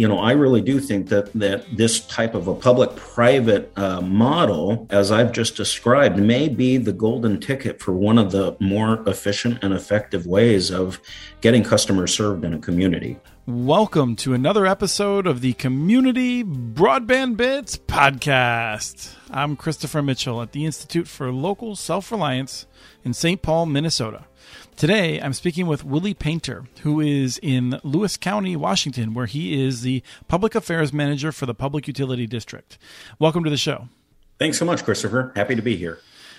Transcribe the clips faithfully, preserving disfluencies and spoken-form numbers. you know, I really do think that that this type of a public-private uh, model, as I've just described, may be the golden ticket for one of the more efficient and effective ways of getting customers served in a community. Welcome to another episode of the Community Broadband Bits Podcast. I'm Christopher Mitchell at the Institute for Local Self-Reliance in Saint Paul, Minnesota. Today, I'm speaking with Willie Painter, who is in Lewis County, Washington, where he is the Public Affairs Manager for the Public Utility District. Welcome to the show. Thanks so much, Christopher. Happy to be here.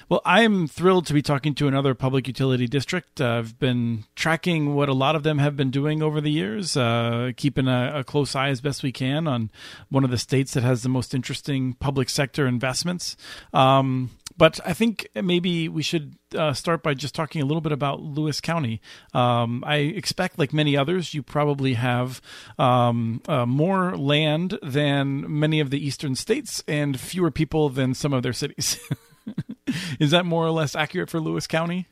Well, I am thrilled to be talking to another public utility district. Uh, I've been tracking what a lot of them have been doing over the years, uh, keeping a, a close eye as best we can on one of the states that has the most interesting public sector investments. Um, but I think maybe we should uh, start by just talking a little bit about Lewis County. Um, I expect, like many others, you probably have um, uh, more land than many of the eastern states and fewer people than some of their cities. Is that more or less accurate for Lewis County?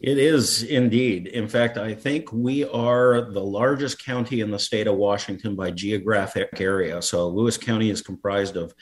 It is indeed. In fact, I think we are the largest county in the state of Washington by geographic area. So Lewis County is comprised of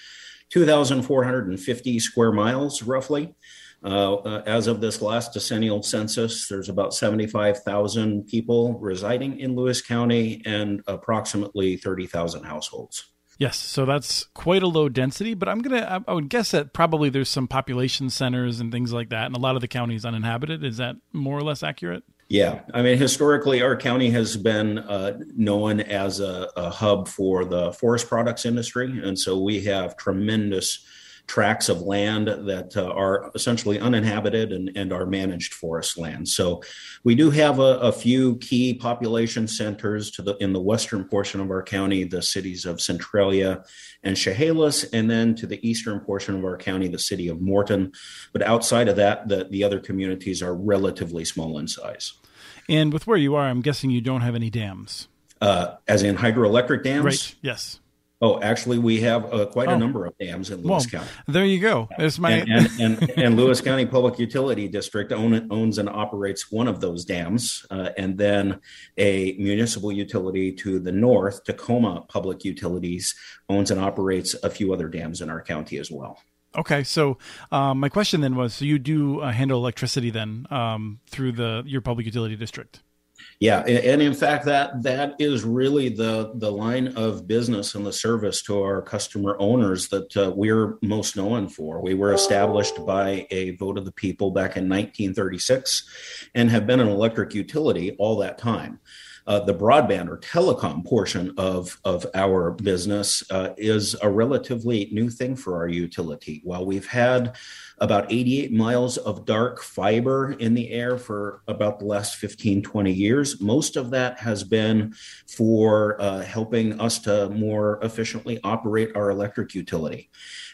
two thousand four hundred fifty square miles, roughly. Uh, uh, as of this last decennial census, there's about seventy-five thousand people residing in Lewis County and approximately thirty thousand households. Yes, so that's quite a low density, but I'm gonna—I would guess that probably there's some population centers and things like that, and a lot of the county is uninhabited. Is that more or less accurate? Yeah, I mean, historically, our county has been uh, known as a, a hub for the forest products industry, and so we have tremendous tracts of land that uh, are essentially uninhabited and, and are managed forest land. So we do have a, a few key population centers to the in the western portion of our county, the cities of Centralia and Chehalis, and then to the eastern portion of our county, the city of Morton. But outside of that, the, the other communities are relatively small in size. And with where you are, I'm guessing you don't have any dams. Uh, as in hydroelectric dams? Right, yes. Oh, actually, we have uh, quite oh. a number of dams in Lewis well, County. There you go. There's my and, and, and, and Lewis County Public Utility District own, owns and operates one of those dams, uh, and then a municipal utility to the north, Tacoma Public Utilities, owns and operates a few other dams in our county as well. Okay, so um, my question then was: so you do uh, handle electricity then um, through the your public utility district? Yeah. And in fact, that that is really the, the line of business and the service to our customer owners that uh, we're most known for. We were established by a vote of the people back in nineteen thirty-six and have been an electric utility all that time. Uh, the broadband or telecom portion of, of our business uh, is a relatively new thing for our utility. While we've had about eighty-eight miles of dark fiber in the air for about the last fifteen, twenty years, most of that has been for uh, helping us to more efficiently operate our electric utility.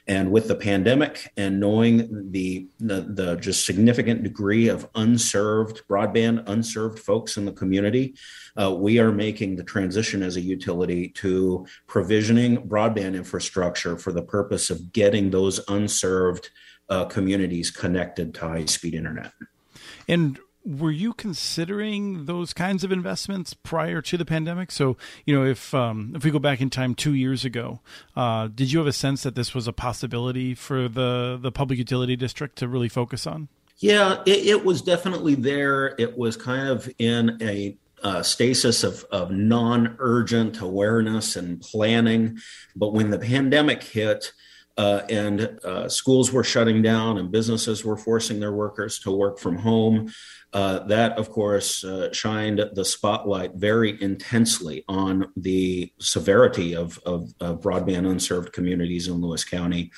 And with the pandemic and knowing the, the the just significant degree of unserved broadband, unserved folks in the community, uh, we are making the transition as a utility to provisioning broadband infrastructure for the purpose of getting those unserved uh, communities connected to high-speed internet. And were you considering those kinds of investments prior to the pandemic? So, you know, if um, if we go back in time two years ago, uh, did you have a sense that this was a possibility for the, the public utility district to really focus on? Yeah, it, it was definitely there. It was kind of in a Uh, stasis of, of non-urgent awareness and planning. But when the pandemic hit uh, and uh, schools were shutting down and businesses were forcing their workers to work from home, uh, that, of course, uh, shined the spotlight very intensely on the severity of, of, of broadband unserved communities in Lewis County,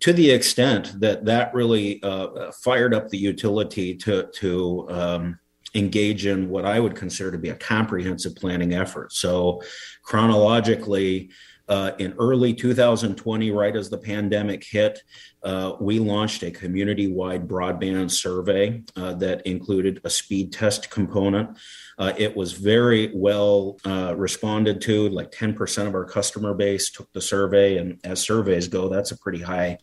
to the extent that that really uh, fired up the utility to, to um, engage in what I would consider to be a comprehensive planning effort. So chronologically, uh, in early two thousand twenty, right as the pandemic hit, uh, we launched a community-wide broadband survey uh, that included a speed test component. Uh, it was very well uh, responded to. Like ten percent of our customer base took the survey, and as surveys go, that's a pretty high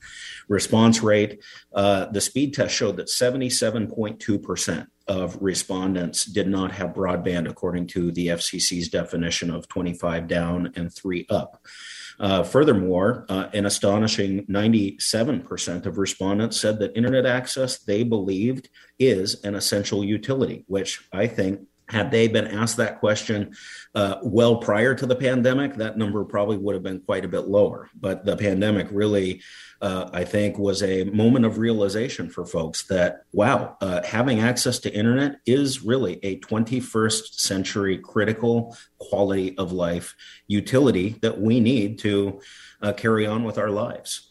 response rate. Uh, the speed test showed that seventy-seven point two percent of respondents did not have broadband, according to the F C C's definition of twenty-five down and three up. Uh, furthermore, uh, an astonishing ninety-seven percent of respondents said that internet access, they believed, is an essential utility, which I think, had they been asked that question uh, well prior to the pandemic, that number probably would have been quite a bit lower. But the pandemic really, uh, I think, was a moment of realization for folks that, wow, uh, having access to internet is really a twenty-first century critical quality of life utility that we need to uh, carry on with our lives.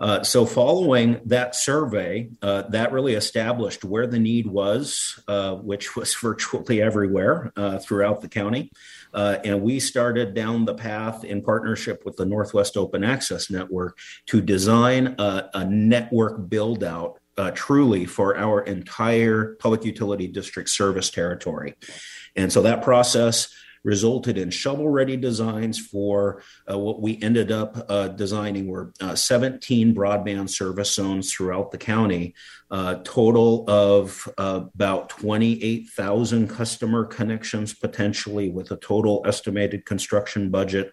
Uh, so following that survey, uh, that really established where the need was, uh, which was virtually everywhere uh, throughout the county. Uh, and we started down the path in partnership with the Northwest Open Access Network to design a, a network build out uh, truly for our entire public utility district service territory. And so that process resulted in shovel-ready designs for uh, what we ended up uh, designing were uh, seventeen broadband service zones throughout the county, a uh, total of uh, about twenty-eight thousand customer connections potentially, with a total estimated construction budget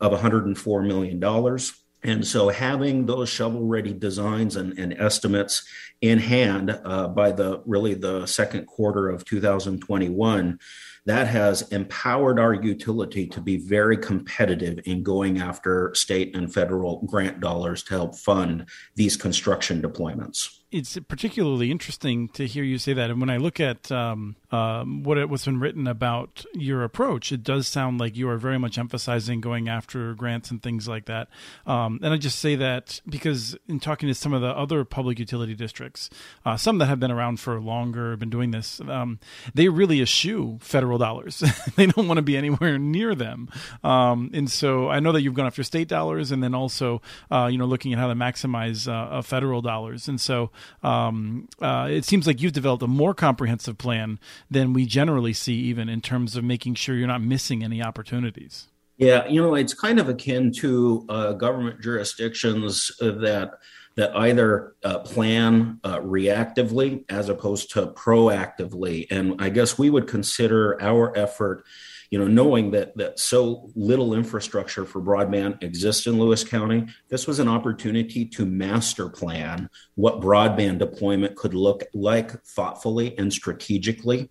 of one hundred four million dollars. And so having those shovel-ready designs and, and estimates in hand uh, by the really the second quarter of two thousand twenty-one, that has empowered our utility to be very competitive in going after state and federal grant dollars to help fund these construction deployments. It's particularly interesting to hear you say that. And when I look at um, um, what it, what's been written about your approach, it does sound like you are very much emphasizing going after grants and things like that. Um, and I just say that because in talking to some of the other public utility districts, uh, some that have been around for longer, have been doing this, um, they really eschew federal dollars. They don't want to be anywhere near them. Um, and so I know that you've gone after state dollars and then also, uh, you know, looking at how to maximize uh, federal dollars. And so Um, uh, it seems like you've developed a more comprehensive plan than we generally see, even in terms of making sure you're not missing any opportunities. Yeah, you know, it's kind of akin to uh, government jurisdictions that that either uh, plan uh, reactively as opposed to proactively. And I guess we would consider our effort, you know, knowing that that so little infrastructure for broadband exists in Lewis County, this was an opportunity to master plan what broadband deployment could look like thoughtfully and strategically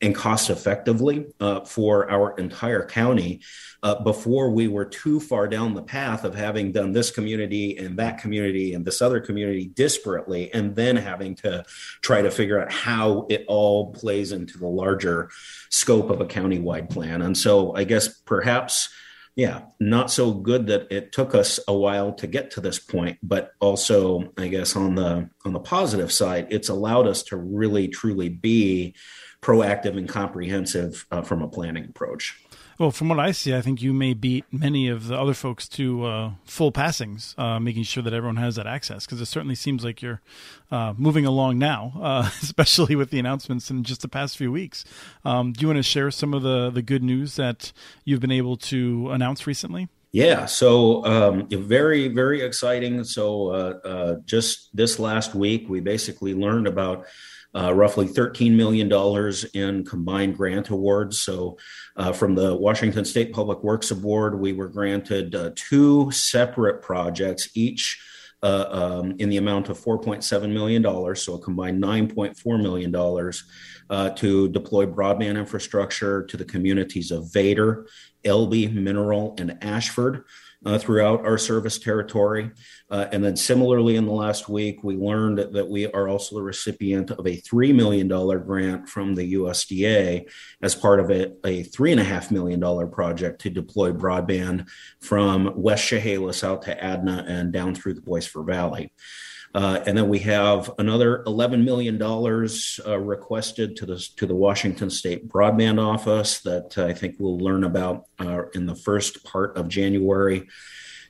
and cost effectively uh, for our entire county uh, before we were too far down the path of having done this community and that community and this other community disparately, and then having to try to figure out how it all plays into the larger scope of a county-wide plan. And so I guess perhaps, yeah, not so good that it took us a while to get to this point, but also I guess on the on the positive side, it's allowed us to really truly be proactive and comprehensive uh, from a planning approach. Well, from what I see, I think you may beat many of the other folks to uh, full passings, uh, making sure that everyone has that access, because it certainly seems like you're uh, moving along now, uh, especially with the announcements in just the past few weeks. Um, do you want to share some of the, the good news that you've been able to announce recently? Yeah, so um, very, very exciting. So uh, uh, just this last week, we basically learned about Uh, roughly thirteen million dollars in combined grant awards. So uh, from the Washington State Public Works Board, we were granted uh, two separate projects, each uh, um, in the amount of four point seven million dollars, so a combined nine point four million dollars uh, to deploy broadband infrastructure to the communities of Vader, Elby, Mineral, and Ashford Uh, throughout our service territory. Uh, and then similarly, in the last week, we learned that we are also the recipient of a three million dollars grant from the U S D A as part of a, a three point five million dollars project to deploy broadband from West Chehalis out to Adna and down through the Boisford Valley. Uh, and then we have another eleven million dollars uh, requested to the, to the Washington State Broadband Office that uh, I think we'll learn about uh, in the first part of January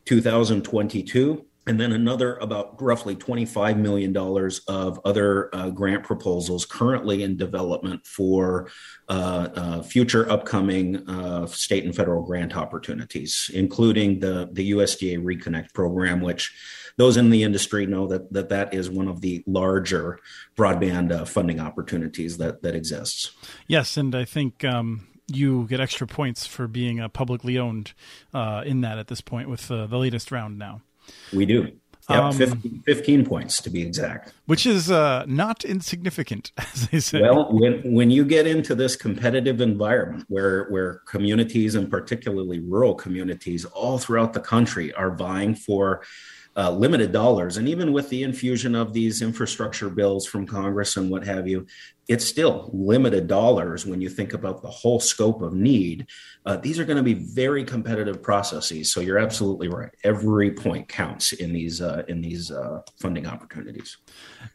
two thousand twenty-two. And then another about roughly twenty-five million dollars of other uh, grant proposals currently in development for uh, uh, future upcoming uh, state and federal grant opportunities, including the, the U S D A Reconnect program, which those in the industry know that that, that is one of the larger broadband uh, funding opportunities that, that exists. Yes, and I think... Um... you get extra points for being uh, publicly owned uh, in that at this point with uh, the latest round now. We do. Yep, um, fifteen, fifteen points to be exact. Which is uh, not insignificant, as they say. Well, when, when you get into this competitive environment where, where communities, and particularly rural communities all throughout the country, are vying for Uh, limited dollars. And even with the infusion of these infrastructure bills from Congress and what have you, it's still limited dollars when you think about the whole scope of need. Uh, these are going to be very competitive processes. So you're absolutely right. Every point counts in these uh, in these uh, funding opportunities.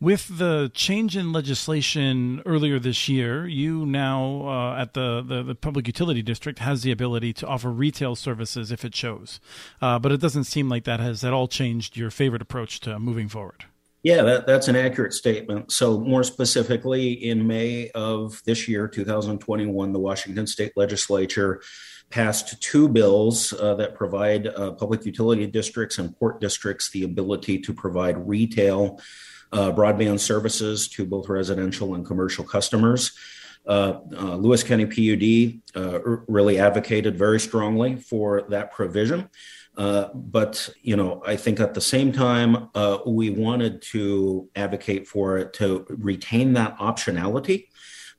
With the change in legislation earlier this year, you now uh, at the, the, the Public Utility District has the ability to offer retail services if it chose. Uh, but it doesn't seem like that has at all changed your favorite approach to moving forward? Yeah, that, that's an accurate statement. So more specifically, in May of this year, two thousand twenty-one, the Washington State Legislature passed two bills uh, that provide uh, public utility districts and port districts the ability to provide retail uh, broadband services to both residential and commercial customers. Uh, uh, Lewis County P U D uh, really advocated very strongly for that provision. Uh, but, you know, I think at the same time, uh, we wanted to advocate for it to retain that optionality.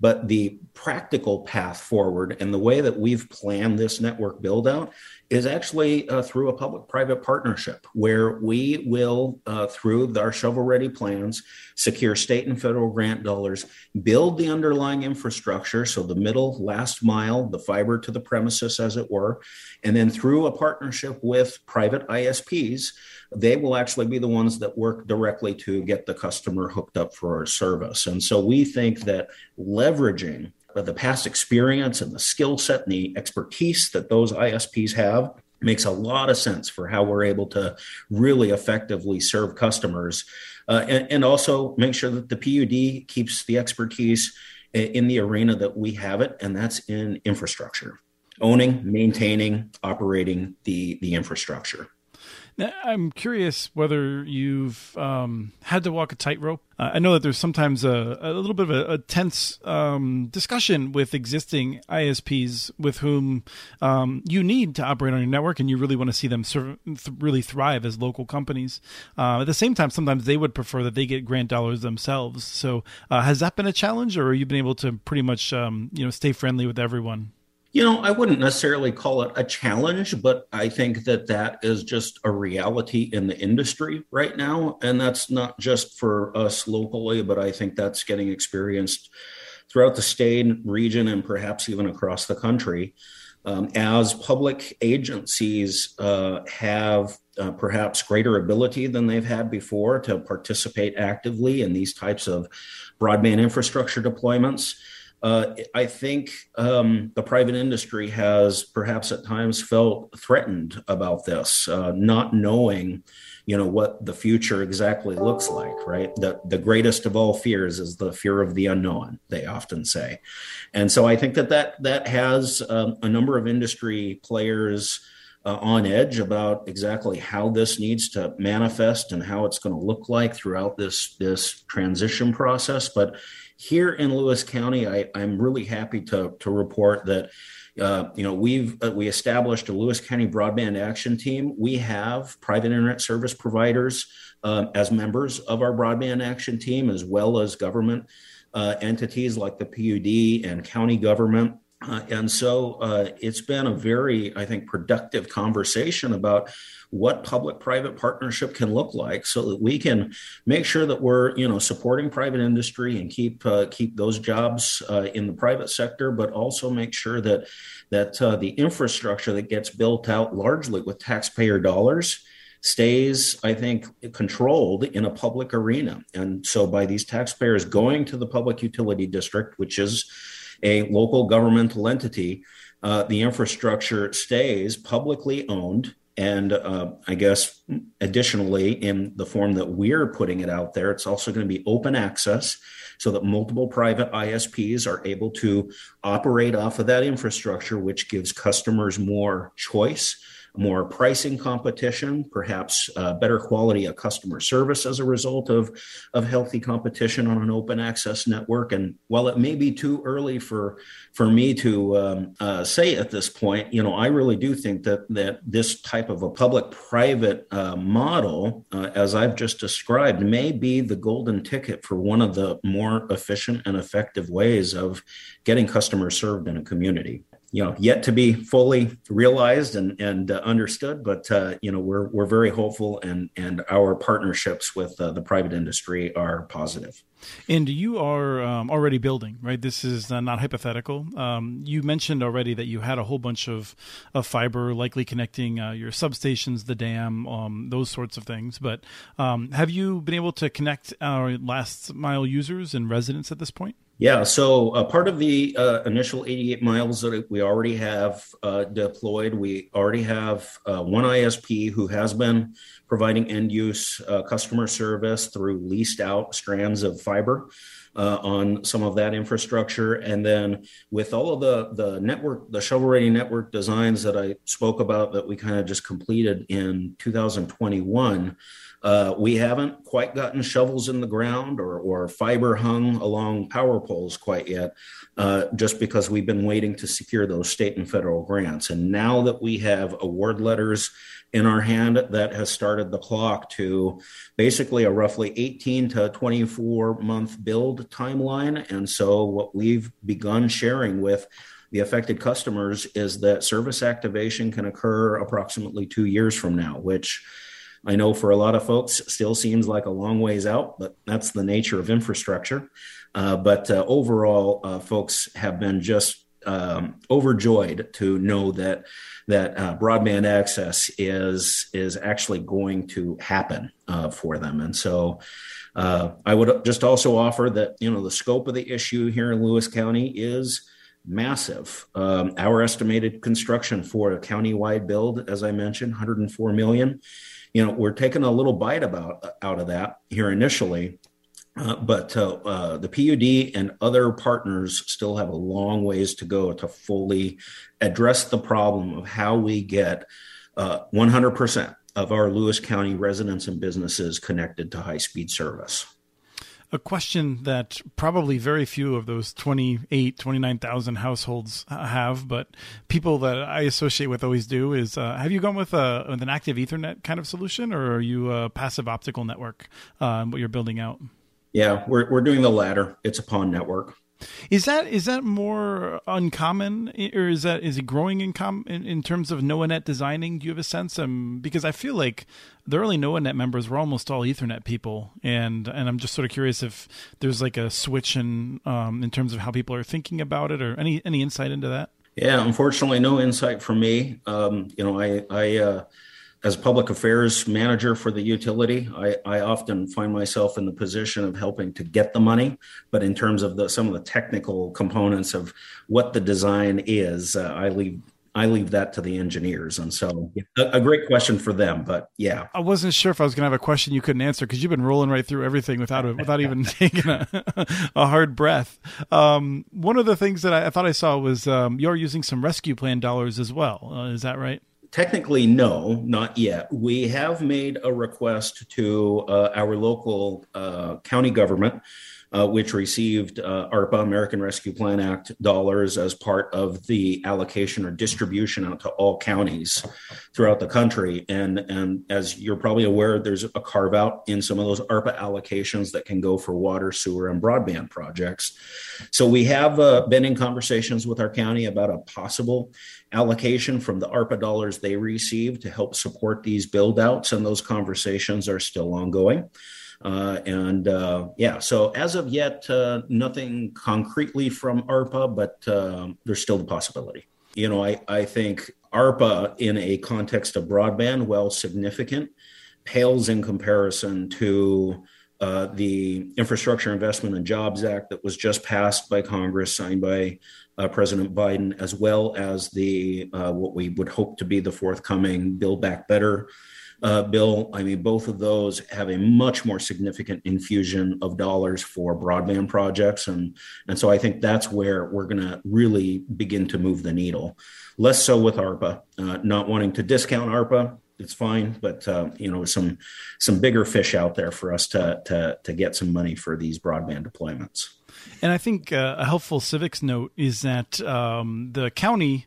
But the practical path forward and the way that we've planned this network build out is actually uh, through a public-private partnership where we will, uh, through our shovel-ready plans, secure state and federal grant dollars, build the underlying infrastructure, so the middle, last mile, the fiber to the premises, as it were, and then through a partnership with private I S Ps, they will actually be the ones that work directly to get the customer hooked up for our service. And so we think that leveraging the past experience and the skill set and the expertise that those I S Ps have makes a lot of sense for how we're able to really effectively serve customers uh, and, and also make sure that the P U D keeps the expertise in the arena that we have it, and that's in infrastructure, owning, maintaining, operating the, the infrastructure. Now, I'm curious whether you've um, had to walk a tightrope. Uh, I know that there's sometimes a, a little bit of a, a tense um, discussion with existing I S Ps with whom um, you need to operate on your network, and you really want to see them serve, th- really thrive as local companies. Uh, at the same time, sometimes they would prefer that they get grant dollars themselves. So uh, has that been a challenge, or have you been able to pretty much um, you know, stay friendly with everyone? You know, I wouldn't necessarily call it a challenge, but I think that that is just a reality in the industry right now. And that's not just for us locally, but I think that's getting experienced throughout the state, region, and perhaps even across the country. Um, as public agencies uh, have uh, perhaps greater ability than they've had before to participate actively in these types of broadband infrastructure deployments, Uh, I think um, the private industry has perhaps at times felt threatened about this, uh, not knowing, you know, what the future exactly looks like, right? The, the greatest of all fears is the fear of the unknown, they often say. And so I think that that, that has um, a number of industry players Uh, on edge about exactly how this needs to manifest and how it's going to look like throughout this this transition process. But here in Lewis County, I, I'm really happy to to report that uh, you know we've uh, we established a Lewis County Broadband Action Team. We have private internet service providers uh, as members of our Broadband Action Team, as well as government uh, entities like the P U D and county government. Uh, and so uh, it's been a very, I think, productive conversation about what public-private partnership can look like, so that we can make sure that we're, you know, supporting private industry and keep uh, keep those jobs uh, in the private sector, but also make sure that that uh, the infrastructure that gets built out largely with taxpayer dollars stays, I think, controlled in a public arena. And so by these taxpayers going to the public utility district, which is a local governmental entity, uh, the infrastructure stays publicly owned And uh, I guess additionally, in the form that we're putting it out there, it's also going to be open access so that multiple private I S Ps are able to operate off of that infrastructure, which gives customers more choice, more pricing competition, perhaps uh, better quality of customer service as a result of, of healthy competition on an open access network. And while it may be too early for, for me to um, uh, say at this point, you know, I really do think that, that this type of a public-private uh, model, uh, as I've just described, may be the golden ticket for one of the more efficient and effective ways of getting customers served in a community. You know, yet to be fully realized and and uh, understood, but uh, you know, we're we're very hopeful, and and our partnerships with uh, the private industry are positive. And you are um, already building, right? This is uh, not hypothetical. Um, you mentioned already that you had a whole bunch of, of fiber likely connecting uh, your substations, the dam, um, those sorts of things. But um, have you been able to connect our last mile users and residents at this point? Yeah, so uh, part of the uh, initial eighty-eight miles that we already have uh, deployed, we already have uh, one I S P who has been providing end-use uh, customer service through leased-out strands of fiber uh, on some of that infrastructure. And then with all of the, the network, the shovel-ready network designs that I spoke about that we kind of just completed in two thousand twenty-one, Uh, we haven't quite gotten shovels in the ground or, or fiber hung along power poles quite yet, uh, just because we've been waiting to secure those state and federal grants. And now that we have award letters in our hand, that has started the clock to basically a roughly eighteen to twenty-four month build timeline. And so what we've begun sharing with the affected customers is that service activation can occur approximately two years from now, which I know for a lot of folks still seems like a long ways out, but that's the nature of infrastructure. Uh, but uh, overall, uh, folks have been just um, overjoyed to know that that uh, broadband access is is actually going to happen uh, for them. And so uh, I would just also offer that, you know, the scope of the issue here in Lewis County is massive. Um, our estimated construction for a county-wide build, as I mentioned, one hundred four million dollars. You know, we're taking a little bite about out of that here initially, uh, but uh, uh, the P U D and other partners still have a long ways to go to fully address the problem of how we get uh, one hundred percent of our Lewis County residents and businesses connected to high-speed service. A question that probably very few of those twenty-eight, twenty-nine thousand households have, but people that I associate with always do is, uh, have you gone with, a, with an active Ethernet kind of solution, or are you a passive optical network, um, what you're building out? Yeah, we're we're doing the latter. It's a PON network. Is that is that more uncommon, or is that is it growing in com in, in terms of NOAAnet designing? Do you have a sense? Um, because I feel like the early NOAAnet members were almost all Ethernet people, and and I'm just sort of curious if there's like a switch in um, in terms of how people are thinking about it, or any any insight into that. Yeah, unfortunately, no insight for me. Um, you know, I I. Uh, As public affairs manager for the utility, I, I often find myself in the position of helping to get the money. But in terms of the, some of the technical components of what the design is, uh, I leave I leave that to the engineers. And so a, a great question for them, but yeah. I wasn't sure if I was going to have a question you couldn't answer, because you've been rolling right through everything without without even taking a, a hard breath. Um, one of the things that I, I thought I saw was um, you're using some rescue plan dollars as well. Uh, is that right? Technically, no, not yet. We have made a request to uh, our local uh, county government, uh, which received uh, ARPA, American Rescue Plan Act dollars as part of the allocation or distribution out to all counties throughout the country. And, and as you're probably aware, there's a carve out in some of those ARPA allocations that can go for water, sewer, and broadband projects. So we have uh, been in conversations with our county about a possible allocation from the ARPA dollars they receive to help support these build outs, and those conversations are still ongoing. Uh, and uh, yeah, so as of yet, uh, nothing concretely from ARPA, but uh, there's still the possibility. You know, I, I think ARPA in a context of broadband, while significant, pales in comparison to uh, the Infrastructure Investment and Jobs Act that was just passed by Congress, signed by uh, President Biden, as well as the uh, what we would hope to be the forthcoming Build Back Better uh, bill. I mean, both of those have a much more significant infusion of dollars for broadband projects. And, and so I think that's where we're going to really begin to move the needle. Less so with ARPA, uh, not wanting to discount ARPA. It's fine, but uh, you know, some some bigger fish out there for us to to to get some money for these broadband deployments. And I think uh, a helpful civics note is that um, the county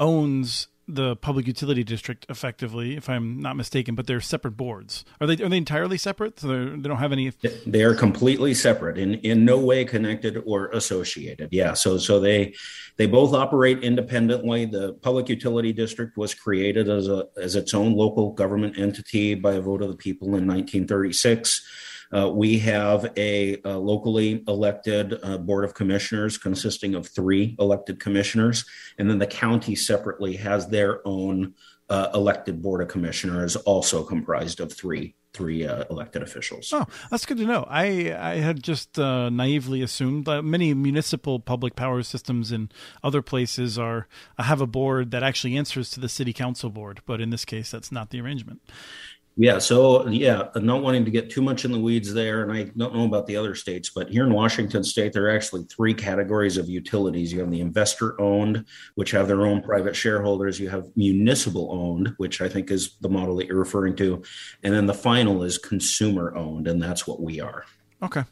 owns the public utility district effectively, if I'm not mistaken, but they're separate boards. Are they are they entirely separate? So they don't have any. They are completely separate and in no way connected or associated. Yeah. So so they they both operate independently. The public utility district was created as a as its own local government entity by a vote of the people in nineteen thirty-six. Uh, we have a, a locally elected uh, board of commissioners consisting of three elected commissioners, and then the county separately has their own uh, elected board of commissioners, also comprised of three three uh, elected officials. Oh, that's good to know. I, I had just uh, naively assumed that many municipal public power systems in other places are have a board that actually answers to the city council board, but in this case, that's not the arrangement. Yeah. So, yeah, not wanting to get too much in the weeds there. And I don't know about the other states, but here in Washington State, there are actually three categories of utilities. You have the investor owned, which have their own private shareholders. You have municipal owned, which I think is the model that you're referring to. And then the final is consumer owned. And that's what we are. Okay.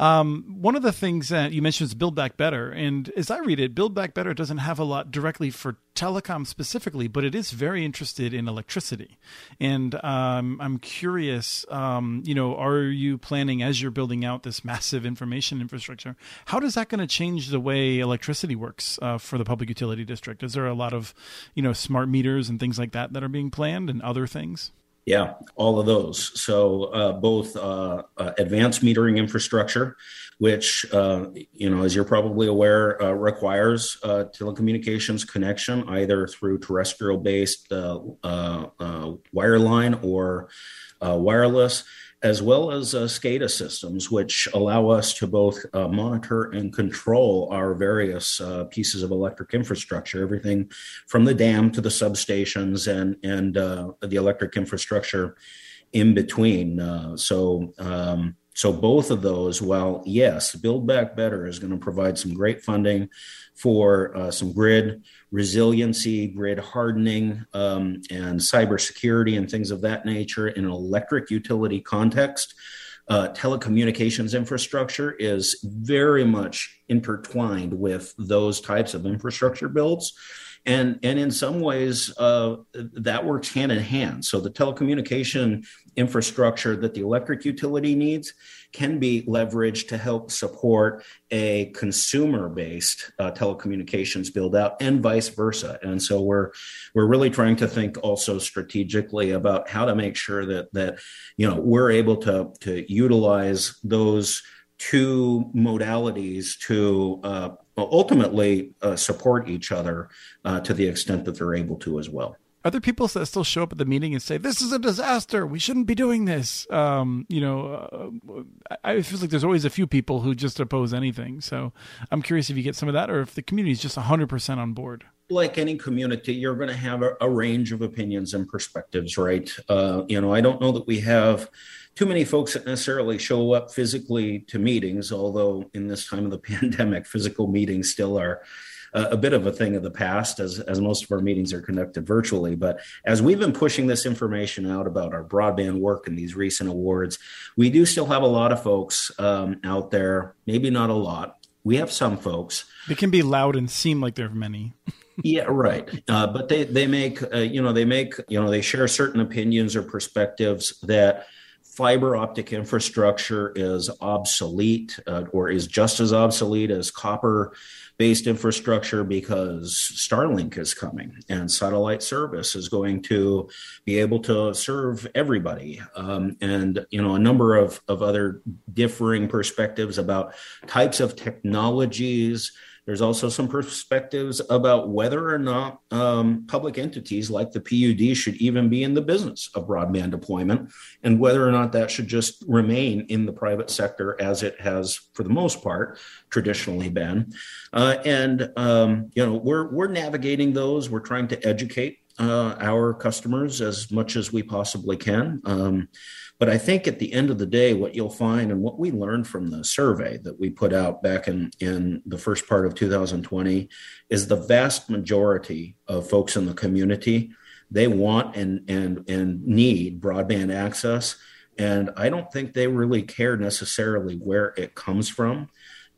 Um, one of the things that you mentioned is Build Back Better. And as I read it, Build Back Better doesn't have a lot directly for telecom specifically, but it is very interested in electricity. And um, I'm curious, um, you know, are you planning, as you're building out this massive information infrastructure, how does that going to change the way electricity works uh, for the public utility district? Is there a lot of, you know, smart meters and things like that that are being planned and other things? Yeah, all of those. So uh, both uh, uh, advanced metering infrastructure, which, uh, you know, as you're probably aware, uh, requires uh, telecommunications connection, either through terrestrial-based uh, uh, uh, wireline or uh, wireless, as well as uh, SCADA systems, which allow us to both uh, monitor and control our various uh, pieces of electric infrastructure, everything from the dam to the substations and, and uh, the electric infrastructure in between. Uh, so, um, so both of those, while yes, Build Back Better is going to provide some great funding for uh, some grid resiliency, grid hardening, um, and cybersecurity and things of that nature in an electric utility context. Uh, telecommunications infrastructure is very much intertwined with those types of infrastructure builds. And, and in some ways, uh, that works hand in hand. So the telecommunication infrastructure that the electric utility needs can be leveraged to help support a consumer-based uh, telecommunications build-out and vice versa. And so we're we're really trying to think also strategically about how to make sure that that you know we're able to to utilize those two modalities to uh, ultimately uh, support each other uh, to the extent that they're able to as well. Are there people that still show up at the meeting and say, this is a disaster, we shouldn't be doing this? Um, you know, uh, I, I feel like there's always a few people who just oppose anything. So I'm curious if you get some of that or if the community is just one hundred percent on board. Like any community, you're going to have a, a range of opinions and perspectives, right? Uh, you know, I don't know that we have too many folks that necessarily show up physically to meetings, although in this time of the pandemic, physical meetings still are a bit of a thing of the past, as, as most of our meetings are conducted virtually. But as we've been pushing this information out about our broadband work and these recent awards, we do still have a lot of folks um, out there, maybe not a lot. We have some folks. They can be loud and seem like there are many. Yeah, right. Uh, but they, they make, uh, you know, they make, you know, they share certain opinions or perspectives that fiber optic infrastructure is obsolete uh, or is just as obsolete as copper-based infrastructure because Starlink is coming and satellite service is going to be able to serve everybody. Um, and, you know, a number of, of other differing perspectives about types of technologies There's also some perspectives about whether or not um, public entities like the P U D should even be in the business of broadband deployment, and whether or not that should just remain in the private sector as it has, for the most part, traditionally been. Uh, and, um, you know, we're we're navigating those. We're trying to educate uh, our customers as much as we possibly can. Um, But I think at the end of the day, what you'll find and what we learned from the survey that we put out back in, in the first part of two thousand twenty is the vast majority of folks in the community, they want and, and, and need broadband access. And I don't think they really care necessarily where it comes from.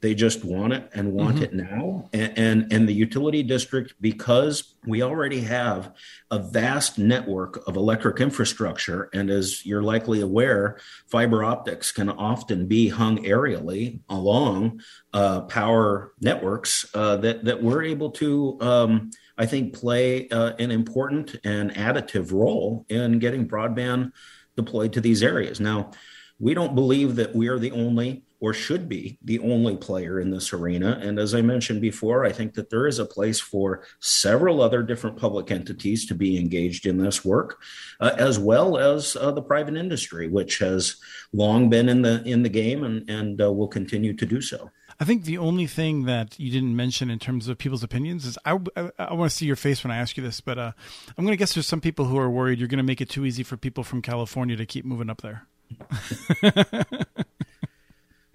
They just want it and want mm-hmm. it now. And, and, and the utility district, because we already have a vast network of electric infrastructure, and as you're likely aware, fiber optics can often be hung aerially along uh, power networks uh, that, that we're able to, um, I think, play uh, an important and additive role in getting broadband deployed to these areas. Now, we don't believe that we are the only or should be the only player in this arena. And as I mentioned before, I think that there is a place for several other different public entities to be engaged in this work, uh, as well as uh, the private industry, which has long been in the in the game and, and uh, will continue to do so. I think the only thing that you didn't mention in terms of people's opinions is, I, I, I want to see your face when I ask you this, but uh, I'm going to guess there's some people who are worried you're going to make it too easy for people from California to keep moving up there.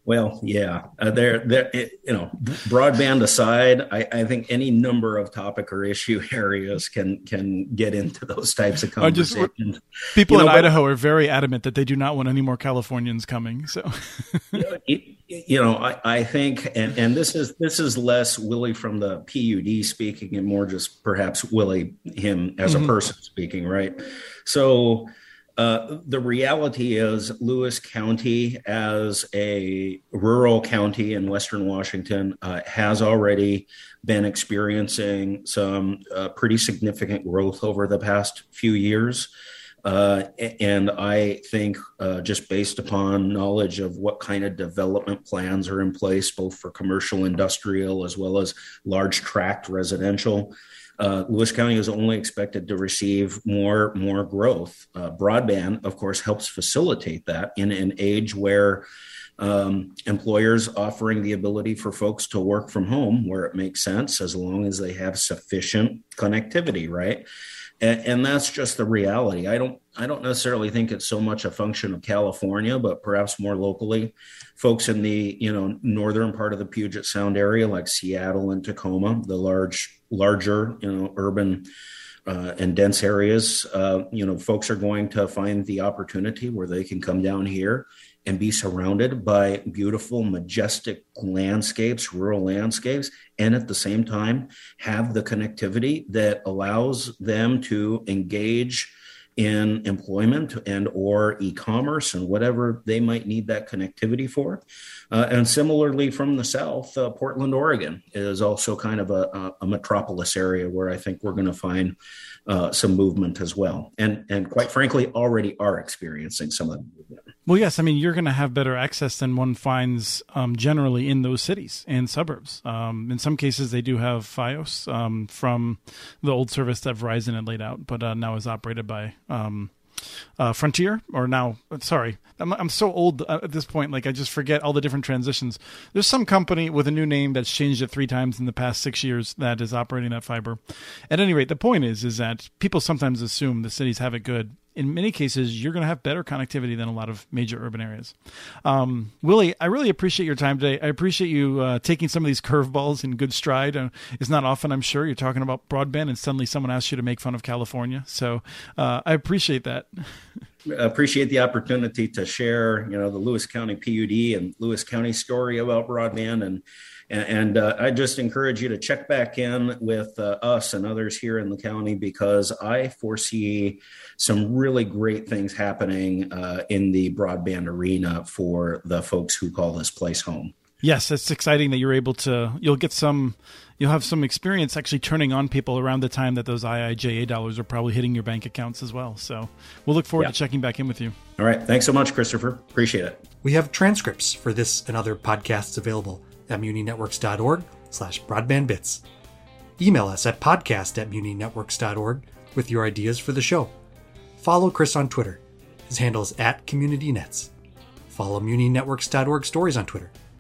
Well, yeah, uh, there, there, it, you know, broadband aside, I, I think any number of topic or issue areas can can get into those types of conversations. Just, people you know, in but, Idaho are very adamant that they do not want any more Californians coming. So, it, you know, I, I think, and, and this is this is less Willie from the P U D speaking, and more just perhaps Willie him as mm-hmm. a person speaking, right? So. Uh, the reality is Lewis County, as a rural county in Western Washington, uh, has already been experiencing some uh, pretty significant growth over the past few years. Uh, and I think uh, just based upon knowledge of what kind of development plans are in place, both for commercial, industrial, as well as large tract residential, Uh, Lewis County is only expected to receive more, more growth. Uh, broadband, of course, helps facilitate that in an age where um, employers offering the ability for folks to work from home where it makes sense, as long as they have sufficient connectivity, right? And, and that's just the reality. I don't, I don't necessarily think it's so much a function of California, but perhaps more locally, folks in the, you know, northern part of the Puget Sound area, like Seattle and Tacoma, the large larger, you know, urban uh, and dense areas, uh, you know, folks are going to find the opportunity where they can come down here and be surrounded by beautiful, majestic landscapes, rural landscapes, and at the same time have the connectivity that allows them to engage in employment and or e-commerce and whatever they might need that connectivity for. Uh, and similarly from the South, uh, Portland, Oregon is also kind of a, a metropolis area where I think we're going to find uh, some movement as well. And, and quite frankly, already are experiencing some of that. Well, yes. I mean, you're going to have better access than one finds um, generally in those cities and suburbs. Um, in some cases, they do have FiOS um, from the old service that Verizon had laid out, but uh, now is operated by um, uh, Frontier. Or now, sorry, I'm, I'm so old at this point, like I just forget all the different transitions. There's some company with a new name that's changed it three times in the past six years that is operating that fiber. At any rate, the point is, is that people sometimes assume the cities have it good. In many cases, you're going to have better connectivity than a lot of major urban areas. Um, Willie, I really appreciate your time today. I appreciate you uh, taking some of these curveballs in good stride. Uh, it's not often, I'm sure, you're talking about broadband and suddenly someone asks you to make fun of California. So uh, I appreciate that. Appreciate the opportunity to share, you know, the Lewis County P U D and Lewis County story about broadband. And And uh, I just encourage you to check back in with uh, us and others here in the county, because I foresee some really great things happening uh, in the broadband arena for the folks who call this place home. Yes, it's exciting that you're able to, you'll get some, you'll have some experience actually turning on people around the time that those I I J A dollars are probably hitting your bank accounts as well. So we'll look forward yeah. to checking back in with you. All right. Thanks so much, Christopher. Appreciate it. We have transcripts for this and other podcasts available at muni networks dot org slash broadbandbits. Email us at podcast at muninetworks.org with your ideas for the show. Follow Chris on Twitter. His handle is at CommunityNets. Follow muninetworks dot org stories on Twitter.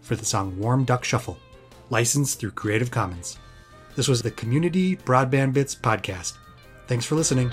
for the song Warm Duck Shuffle, licensed through Creative Commons. This was the Community Broadband Bits Podcast. Thanks for listening.